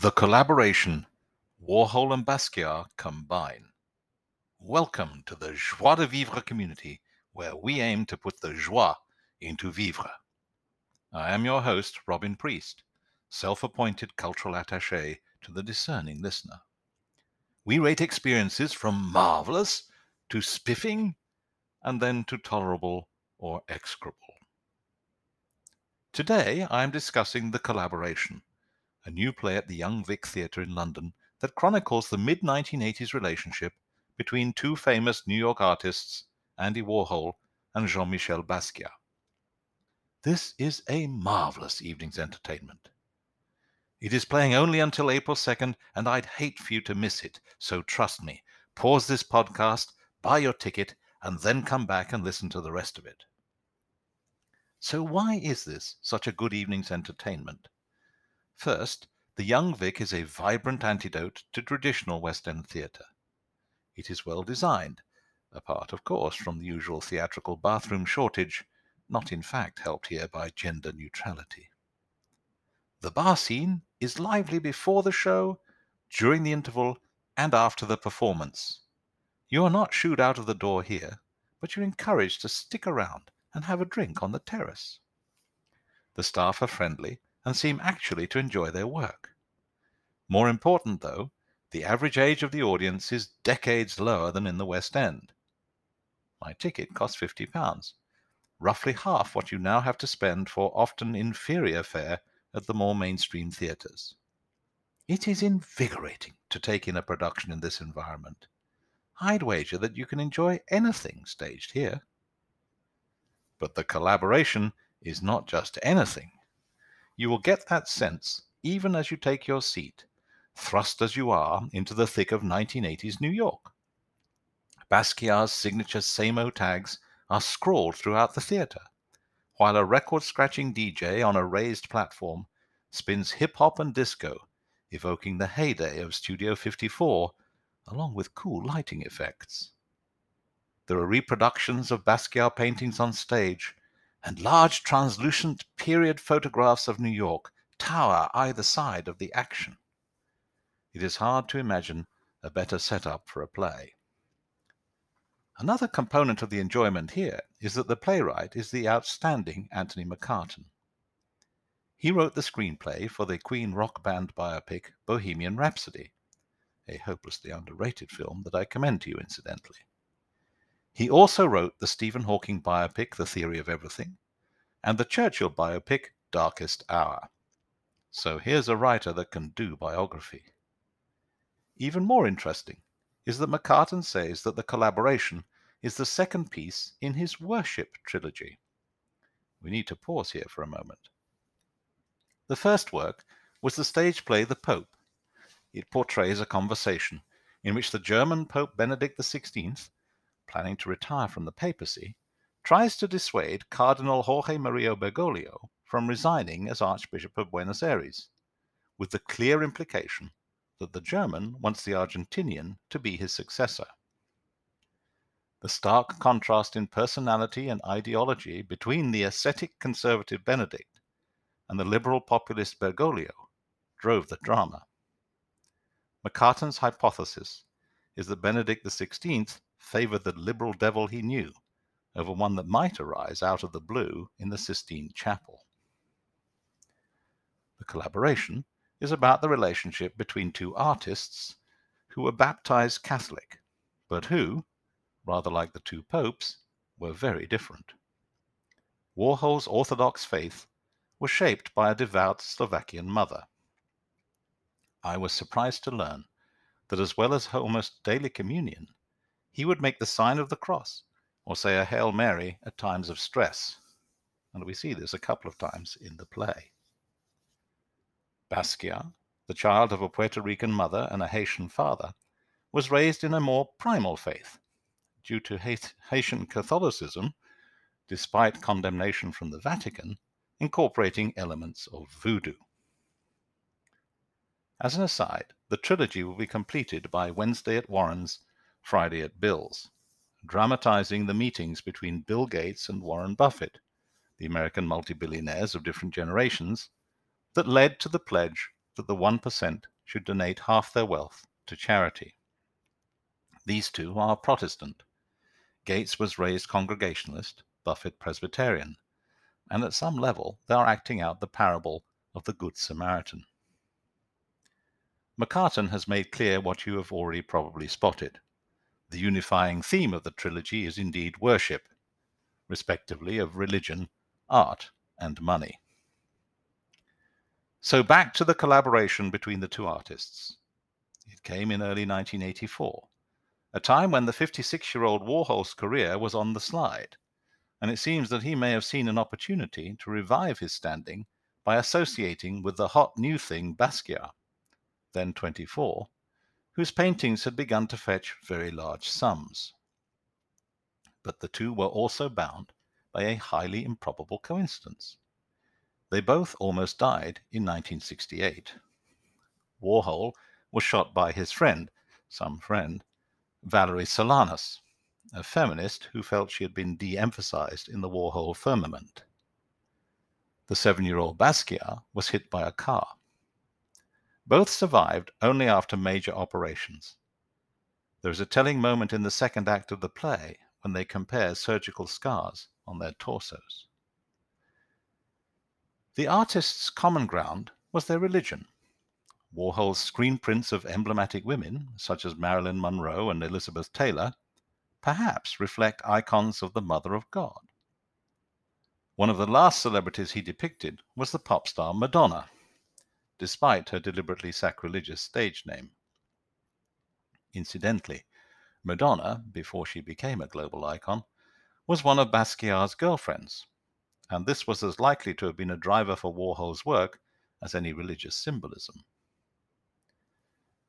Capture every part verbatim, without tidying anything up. The collaboration Warhol and Basquiat combine. Welcome to the Joie de Vivre community, where we aim to put the joie into vivre. I am your host, Robin Priest, self-appointed cultural attaché to the discerning listener. We rate experiences from marvelous to spiffing, and then to tolerable or execrable. Today, I am discussing The Collaboration, a new play at the Young Vic Theatre in London that chronicles the mid nineteen eighties relationship between two famous New York artists, Andy Warhol and Jean-Michel Basquiat. This is a marvellous evening's entertainment. It is playing only until April second, and I'd hate for you to miss it, so trust me, pause this podcast, buy your ticket, and then come back and listen to the rest of it. So why is this such a good evening's entertainment? First, the Young Vic is a vibrant antidote to traditional West End theatre. It is well designed, apart, of course, from the usual theatrical bathroom shortage, not in fact helped here by gender neutrality. The bar scene is lively before the show, during the interval, and after the performance. You are not shooed out of the door here, but you're encouraged to stick around and have a drink on the terrace. The staff are friendly and seem actually to enjoy their work. More important, though, the average age of the audience is decades lower than in the West End. My ticket cost fifty pounds, roughly half what you now have to spend for often inferior fare at the more mainstream theatres. It is invigorating to take in a production in this environment. I'd wager that you can enjoy anything staged here. But The Collaboration is not just anything. You will get that sense even as you take your seat, thrust as you are into the thick of nineteen eighties New York. Basquiat's signature Samo tags are scrawled throughout the theatre, while a record-scratching D J on a raised platform spins hip-hop and disco, evoking the heyday of Studio fifty-four, along with cool lighting effects. There are reproductions of Basquiat paintings on stage, and large translucent period photographs of New York tower either side of the action. It is hard to imagine a better setup for a play. Another component of the enjoyment here is that the playwright is the outstanding Anthony McCarten. He wrote the screenplay for the Queen rock band biopic Bohemian Rhapsody, a hopelessly underrated film that I commend to you incidentally. He also wrote the Stephen Hawking biopic, The Theory of Everything, and the Churchill biopic, Darkest Hour. So here's a writer that can do biography. Even more interesting is that McCarten says that The Collaboration is the second piece in his Worship trilogy. We need to pause here for a moment. The first work was the stage play The Pope. It portrays a conversation in which the German Pope Benedict the sixteenth, planning to retire from the papacy, tries to dissuade Cardinal Jorge Mario Bergoglio from resigning as Archbishop of Buenos Aires, with the clear implication that the German wants the Argentinian to be his successor. The stark contrast in personality and ideology between the ascetic conservative Benedict and the liberal populist Bergoglio drove the drama. McCarten's hypothesis is that Benedict the sixteenth favoured the liberal devil he knew over one that might arise out of the blue in the Sistine Chapel. The Collaboration is about the relationship between two artists who were baptised Catholic, but who, rather like the two popes, were very different. Warhol's Orthodox faith was shaped by a devout Slovakian mother. I was surprised to learn that as well as almost daily communion, he would make the sign of the cross or say a Hail Mary at times of stress, and we see this a couple of times in the play. Basquiat, the child of a Puerto Rican mother and a Haitian father, was raised in a more primal faith. Due to Haitian Catholicism, despite condemnation from the Vatican, incorporating elements of voodoo. As an aside, the trilogy will be completed by Wednesday at Warren's, Friday at Bill's, dramatizing the meetings between Bill Gates and Warren Buffett, the American multi-billionaires of different generations, that led to the pledge that the one percent should donate half their wealth to charity. These two are Protestant. Gates was raised Congregationalist, Buffett Presbyterian, and at some level they are acting out the parable of the Good Samaritan. McCarten has made clear what you have already probably spotted. The unifying theme of the trilogy is indeed worship, respectively of religion, art, and money. So back to the collaboration between the two artists. It came in early nineteen eighty-four, a time when the fifty-six-year-old Warhol's career was on the slide, and it seems that he may have seen an opportunity to revive his standing by associating with the hot new thing Basquiat, then twenty-four, whose paintings had begun to fetch very large sums. But the two were also bound by a highly improbable coincidence. They both almost died in nineteen sixty-eight. Warhol was shot by his friend, some friend, Valerie Solanas, a feminist who felt she had been de-emphasized in the Warhol firmament. The seven-year-old Basquiat was hit by a car. Both survived only after major operations. There is a telling moment in the second act of the play when they compare surgical scars on their torsos. The artists' common ground was their religion. Warhol's screen prints of emblematic women, such as Marilyn Monroe and Elizabeth Taylor, perhaps reflect icons of the Mother of God. One of the last celebrities he depicted was the pop star Madonna, despite her deliberately sacrilegious stage name. Incidentally, Madonna, before she became a global icon, was one of Basquiat's girlfriends, and this was as likely to have been a driver for Warhol's work as any religious symbolism.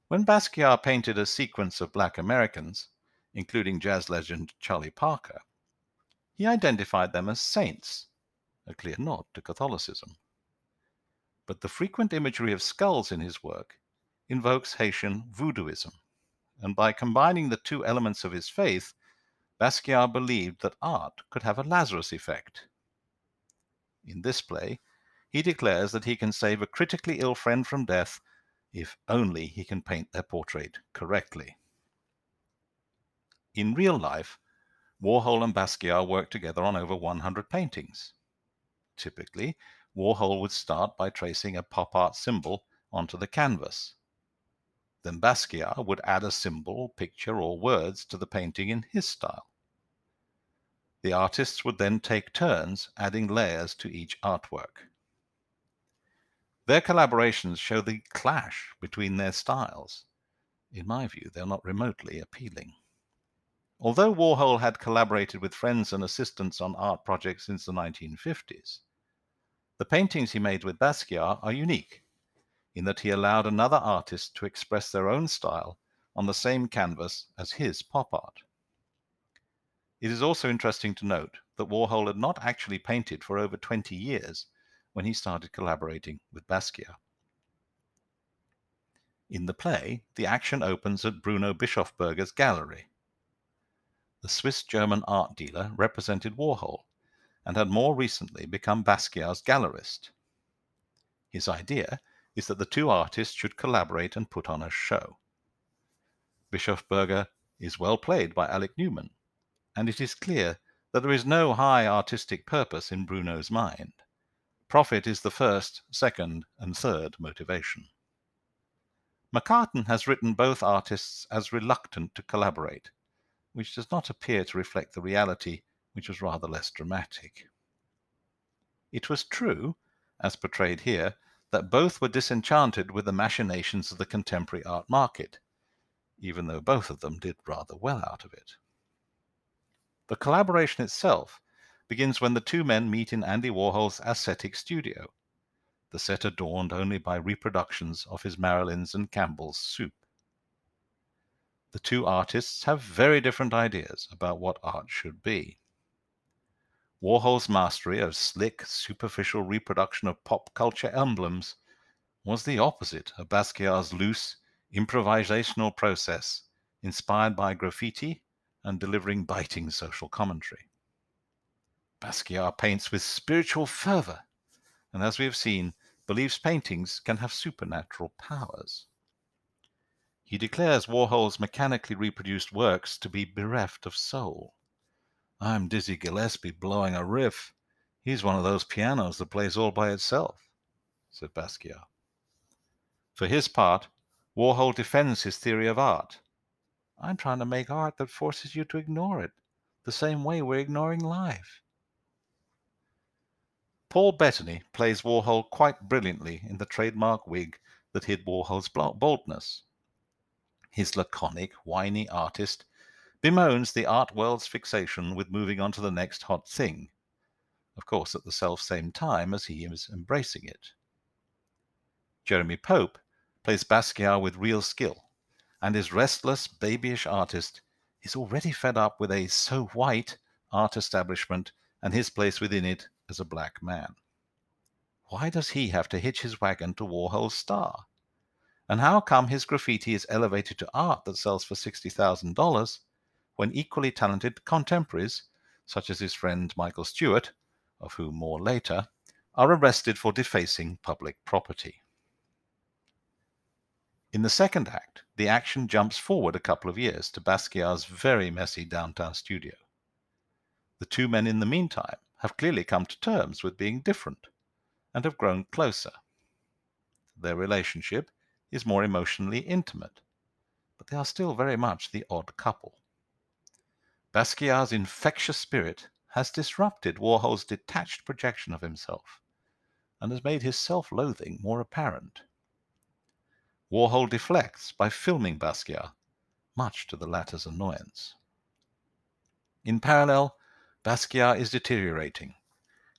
When Basquiat painted a sequence of black Americans, including jazz legend Charlie Parker, he identified them as saints, a clear nod to Catholicism. But the frequent imagery of skulls in his work invokes Haitian voodooism, and by combining the two elements of his faith, Basquiat believed that art could have a Lazarus effect. In this play, he declares that he can save a critically ill friend from death if only he can paint their portrait correctly. In real life, Warhol and Basquiat worked together on over one hundred paintings. Typically, Warhol would start by tracing a pop art symbol onto the canvas. Then Basquiat would add a symbol, picture, or words to the painting in his style. The artists would then take turns adding layers to each artwork. Their collaborations show the clash between their styles. In my view, they're not remotely appealing. Although Warhol had collaborated with friends and assistants on art projects since the nineteen fifties, the paintings he made with Basquiat are unique, in that he allowed another artist to express their own style on the same canvas as his pop art. It is also interesting to note that Warhol had not actually painted for over twenty years when he started collaborating with Basquiat. In the play, the action opens at Bruno Bischofberger's gallery. The Swiss-German art dealer represented Warhol and had more recently become Basquiat's gallerist. His idea is that the two artists should collaborate and put on a show. Bischofberger is well played by Alec Newman, and it is clear that there is no high artistic purpose in Bruno's mind. Profit is the first, second, and third motivation. McCarten has written both artists as reluctant to collaborate, which does not appear to reflect the reality, which was rather less dramatic. It was true, as portrayed here, that both were disenchanted with the machinations of the contemporary art market, even though both of them did rather well out of it. The collaboration itself begins when the two men meet in Andy Warhol's ascetic studio, the set adorned only by reproductions of his Marilyn's and Campbell's soup. The two artists have very different ideas about what art should be. Warhol's mastery of slick, superficial reproduction of pop culture emblems was the opposite of Basquiat's loose, improvisational process inspired by graffiti and delivering biting social commentary. Basquiat paints with spiritual fervor, and as we have seen, believes paintings can have supernatural powers. He declares Warhol's mechanically reproduced works to be bereft of soul. I'm Dizzy Gillespie blowing a riff. He's one of those pianos that plays all by itself, said Basquiat. For his part, Warhol defends his theory of art. I'm trying to make art that forces you to ignore it, the same way we're ignoring life. Paul Bettany plays Warhol quite brilliantly in the trademark wig that hid Warhol's baldness. His laconic, whiny artist bemoans the art world's fixation with moving on to the next hot thing, of course at the self-same time as he is embracing it. Jeremy Pope plays Basquiat with real skill, and his restless, babyish artist is already fed up with a so-white art establishment and his place within it as a black man. Why does he have to hitch his wagon to Warhol's star? And how come his graffiti is elevated to art that sells for sixty thousand dollars when equally talented contemporaries, such as his friend Michael Stewart, of whom more later, are arrested for defacing public property? In the second act, the action jumps forward a couple of years to Basquiat's very messy downtown studio. The two men in the meantime have clearly come to terms with being different and have grown closer. Their relationship is more emotionally intimate, but they are still very much the odd couple. Basquiat's infectious spirit has disrupted Warhol's detached projection of himself and has made his self-loathing more apparent. Warhol deflects by filming Basquiat, much to the latter's annoyance. In parallel, Basquiat is deteriorating,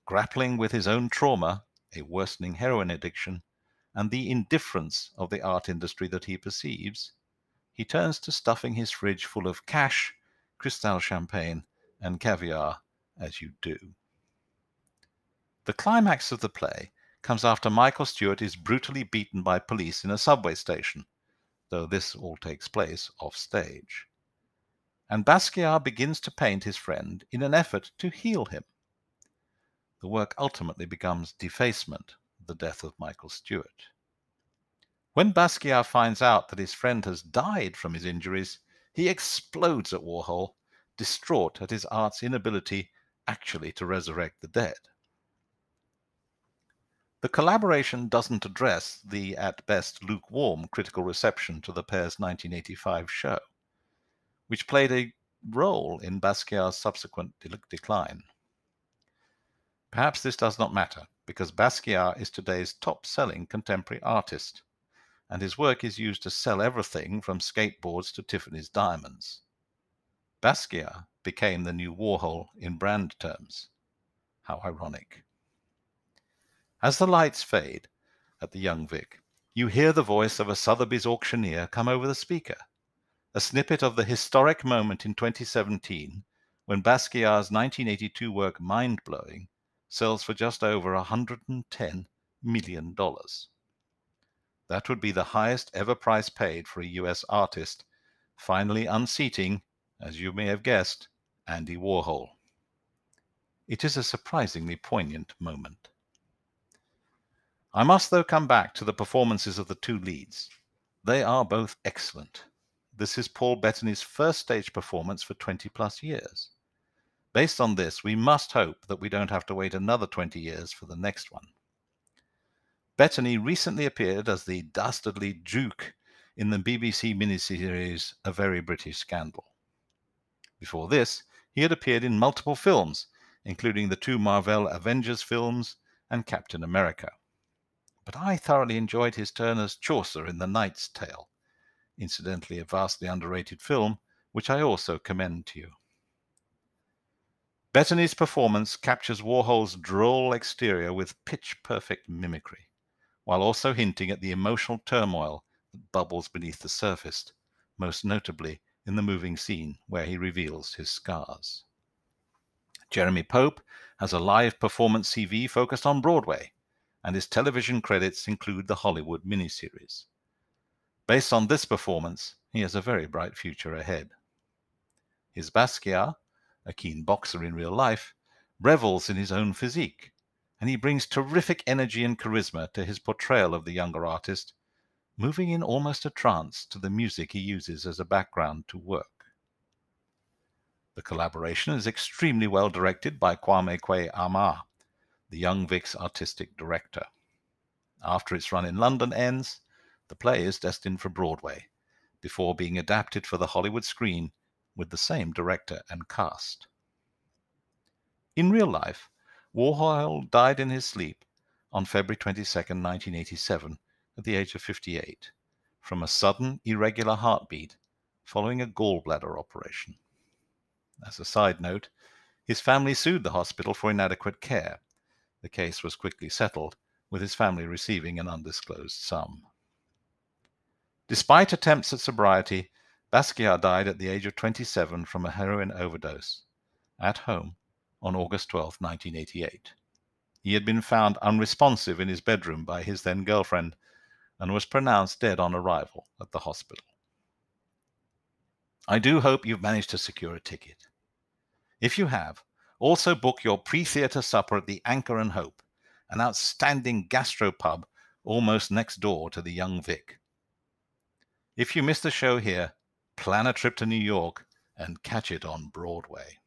grappling with his own trauma, a worsening heroin addiction, and the indifference of the art industry that he perceives. He turns to stuffing his fridge full of cash, Cristal champagne, and caviar, as you do. The climax of the play comes after Michael Stewart is brutally beaten by police in a subway station, though this all takes place off stage. And Basquiat begins to paint his friend in an effort to heal him. The work ultimately becomes Defacement, the death of Michael Stewart. When Basquiat finds out that his friend has died from his injuries, he explodes at Warhol, distraught at his art's inability actually to resurrect the dead. The collaboration doesn't address the, at best, lukewarm critical reception to the pair's nineteen eighty-five show, which played a role in Basquiat's subsequent decline. Perhaps this does not matter, because Basquiat is today's top-selling contemporary artist, and his work is used to sell everything from skateboards to Tiffany's diamonds. Basquiat became the new Warhol in brand terms. How ironic. As the lights fade at the Young Vic, you hear the voice of a Sotheby's auctioneer come over the speaker, a snippet of the historic moment in twenty seventeen when Basquiat's nineteen eighty-two work Mind-Blowing sells for just over one hundred ten million dollars. That would be the highest ever price paid for a U S artist, finally unseating, as you may have guessed, Andy Warhol. It is a surprisingly poignant moment. I must, though, come back to the performances of the two leads. They are both excellent. This is Paul Bettany's first stage performance for twenty plus years. Based on this, we must hope that we don't have to wait another twenty years for the next one. Bettany recently appeared as the dastardly Duke in the B B C miniseries A Very British Scandal. Before this, he had appeared in multiple films, including the two Marvel Avengers films and Captain America. But I thoroughly enjoyed his turn as Chaucer in The Knight's Tale, incidentally a vastly underrated film, which I also commend to you. Bettany's performance captures Warhol's droll exterior with pitch-perfect mimicry, while also hinting at the emotional turmoil that bubbles beneath the surface, most notably in the moving scene where he reveals his scars. Jeremy Pope has a live performance C V focused on Broadway, and his television credits include the Hollywood miniseries. Based on this performance, he has a very bright future ahead. His Basquiat, a keen boxer in real life, revels in his own physique and he brings terrific energy and charisma to his portrayal of the younger artist, moving in almost a trance to the music he uses as a background to work. The collaboration is extremely well directed by Kwame Kwei-Armah, the Young Vic's artistic director. After its run in London ends, the play is destined for Broadway, before being adapted for the Hollywood screen with the same director and cast. In real life, Warhol died in his sleep on February twenty-second, nineteen eighty-seven, at the age of fifty-eight, from a sudden, irregular heartbeat following a gallbladder operation. As a side note, his family sued the hospital for inadequate care. The case was quickly settled, with his family receiving an undisclosed sum. Despite attempts at sobriety, Basquiat died at the age of twenty-seven from a heroin overdose, at home, on August twelfth, nineteen eighty-eight. He had been found unresponsive in his bedroom by his then-girlfriend and was pronounced dead on arrival at the hospital. I do hope you've managed to secure a ticket. If you have, also book your pre-theatre supper at the Anchor and Hope, an outstanding gastropub almost next door to the Young Vic. If you miss the show here, plan a trip to New York and catch it on Broadway.